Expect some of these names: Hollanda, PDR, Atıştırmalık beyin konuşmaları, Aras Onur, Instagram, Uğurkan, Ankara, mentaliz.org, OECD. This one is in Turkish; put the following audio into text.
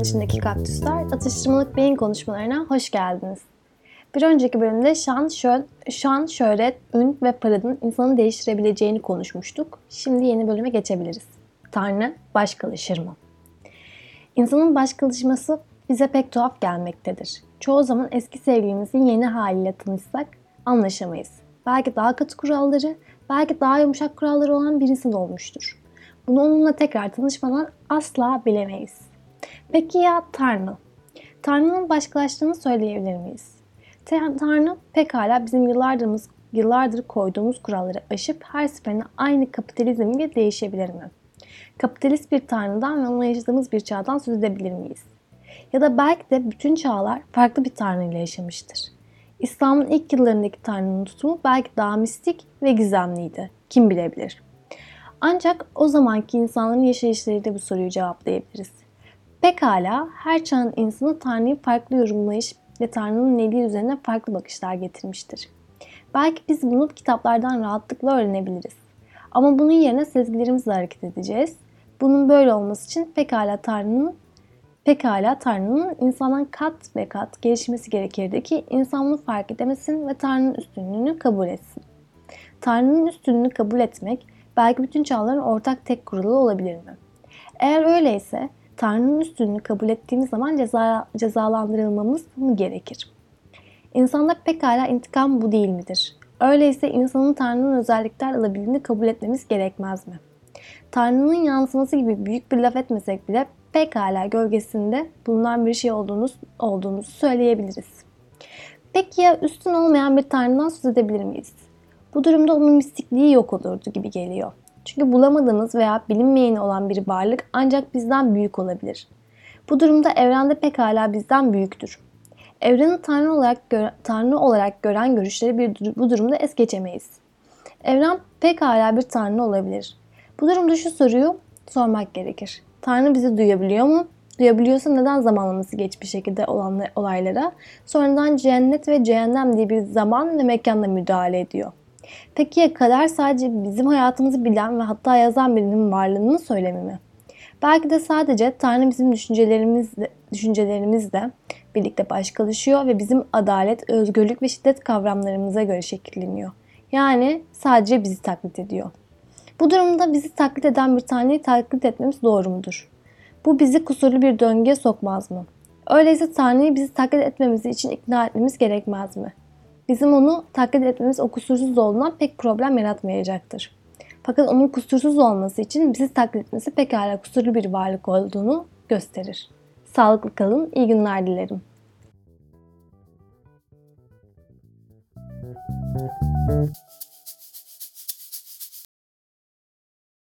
içindeki kaktüsler atıştırmalık beyin konuşmalarına hoş geldiniz. Bir önceki bölümde şan, şöhret, ün ve paranın insanı değiştirebileceğini konuşmuştuk. Şimdi yeni bölüme geçebiliriz. Tanrı başkalaşır mı? İnsanın başkalaşması bize pek tuhaf gelmektedir. Çoğu zaman eski sevgilimizin yeni haliyle tanışsak anlaşamayız. Belki daha katı kuralları, belki daha yumuşak kuralları olan birisi olmuştur. Bunu onunla tekrar tanışmadan asla bilemeyiz. Peki ya Tanrı? Tanrı'nın başkalaştığını söyleyebilir miyiz? Tanrı pekala bizim yıllardır koyduğumuz kuralları aşıp her seferinde aynı kapitalizm gibi değişebilir mi? Kapitalist bir Tanrı'dan ve onunla yaşadığımız bir çağdan söz edebilir miyiz? Ya da belki de bütün çağlar farklı bir Tanrı ile yaşamıştır. İslam'ın ilk yıllarındaki Tanrı'nın tutumu belki daha mistik ve gizemliydi. Kim bilebilir? Ancak o zamanki insanların yaşayışlarıyla bu soruyu cevaplayabiliriz. Pekala her çağın insanı Tanrı'yı farklı yorumlayış ve Tanrı'nın neliği üzerine farklı bakışlar getirmiştir. Belki biz bunu kitaplardan rahatlıkla öğrenebiliriz. Ama bunun yerine sezgilerimizle hareket edeceğiz. Bunun böyle olması için pekala Tanrı'nın insandan kat ve kat gelişmesi gerekirdi ki insan bunu fark edemesin ve Tanrı'nın üstünlüğünü kabul etsin. Tanrı'nın üstünlüğünü kabul etmek belki bütün çağların ortak tek kuralı olabilir mi? Eğer öyleyse Tanrı'nın üstünlüğünü kabul ettiğimiz zaman cezalandırılmamız mı gerekir? İnsanda pekala intikam bu değil midir? Öyleyse insanın Tanrı'nın özellikler alabildiğini kabul etmemiz gerekmez mi? Tanrı'nın yansıması gibi büyük bir laf etmesek bile pekala gölgesinde bulunan bir şey olduğumuzu söyleyebiliriz. Peki ya üstün olmayan bir Tanrı'dan söz edebilir miyiz? Bu durumda onun mistikliği yok olurdu gibi geliyor. Çünkü bulamadığımız veya bilinmeyeni olan bir varlık ancak bizden büyük olabilir. Bu durumda evrende pekala bizden büyüktür. Evreni Tanrı olarak gören görüşleri bu durumda es geçemeyiz. Evren pekala bir Tanrı olabilir. Bu durumda şu soruyu sormak gerekir. Tanrı bizi duyabiliyor mu? Duyabiliyorsa neden zamanlaması geç bir şekilde olan olaylara, sonradan cennet ve cehennem diye bir zaman ve mekanla müdahale ediyor? Peki ya kader sadece bizim hayatımızı bilen ve hatta yazan birinin varlığının söylemi mi? Belki de sadece Tanrı bizim düşüncelerimizle birlikte başkalaşıyor ve bizim adalet, özgürlük ve şiddet kavramlarımıza göre şekilleniyor. Yani sadece bizi taklit ediyor. Bu durumda bizi taklit eden bir Tanrı'yı taklit etmemiz doğru mudur? Bu bizi kusurlu bir döngüye sokmaz mı? Öyleyse Tanrı'yı bizi taklit etmemizi için ikna etmemiz gerekmez mi? Bizim onu taklit etmemiz o kusursuz olduğundan pek problem yaratmayacaktır. Fakat onun kusursuz olması için bizi taklit etmesi pekala kusurlu bir varlık olduğunu gösterir. Sağlıklı kalın, iyi günler dilerim.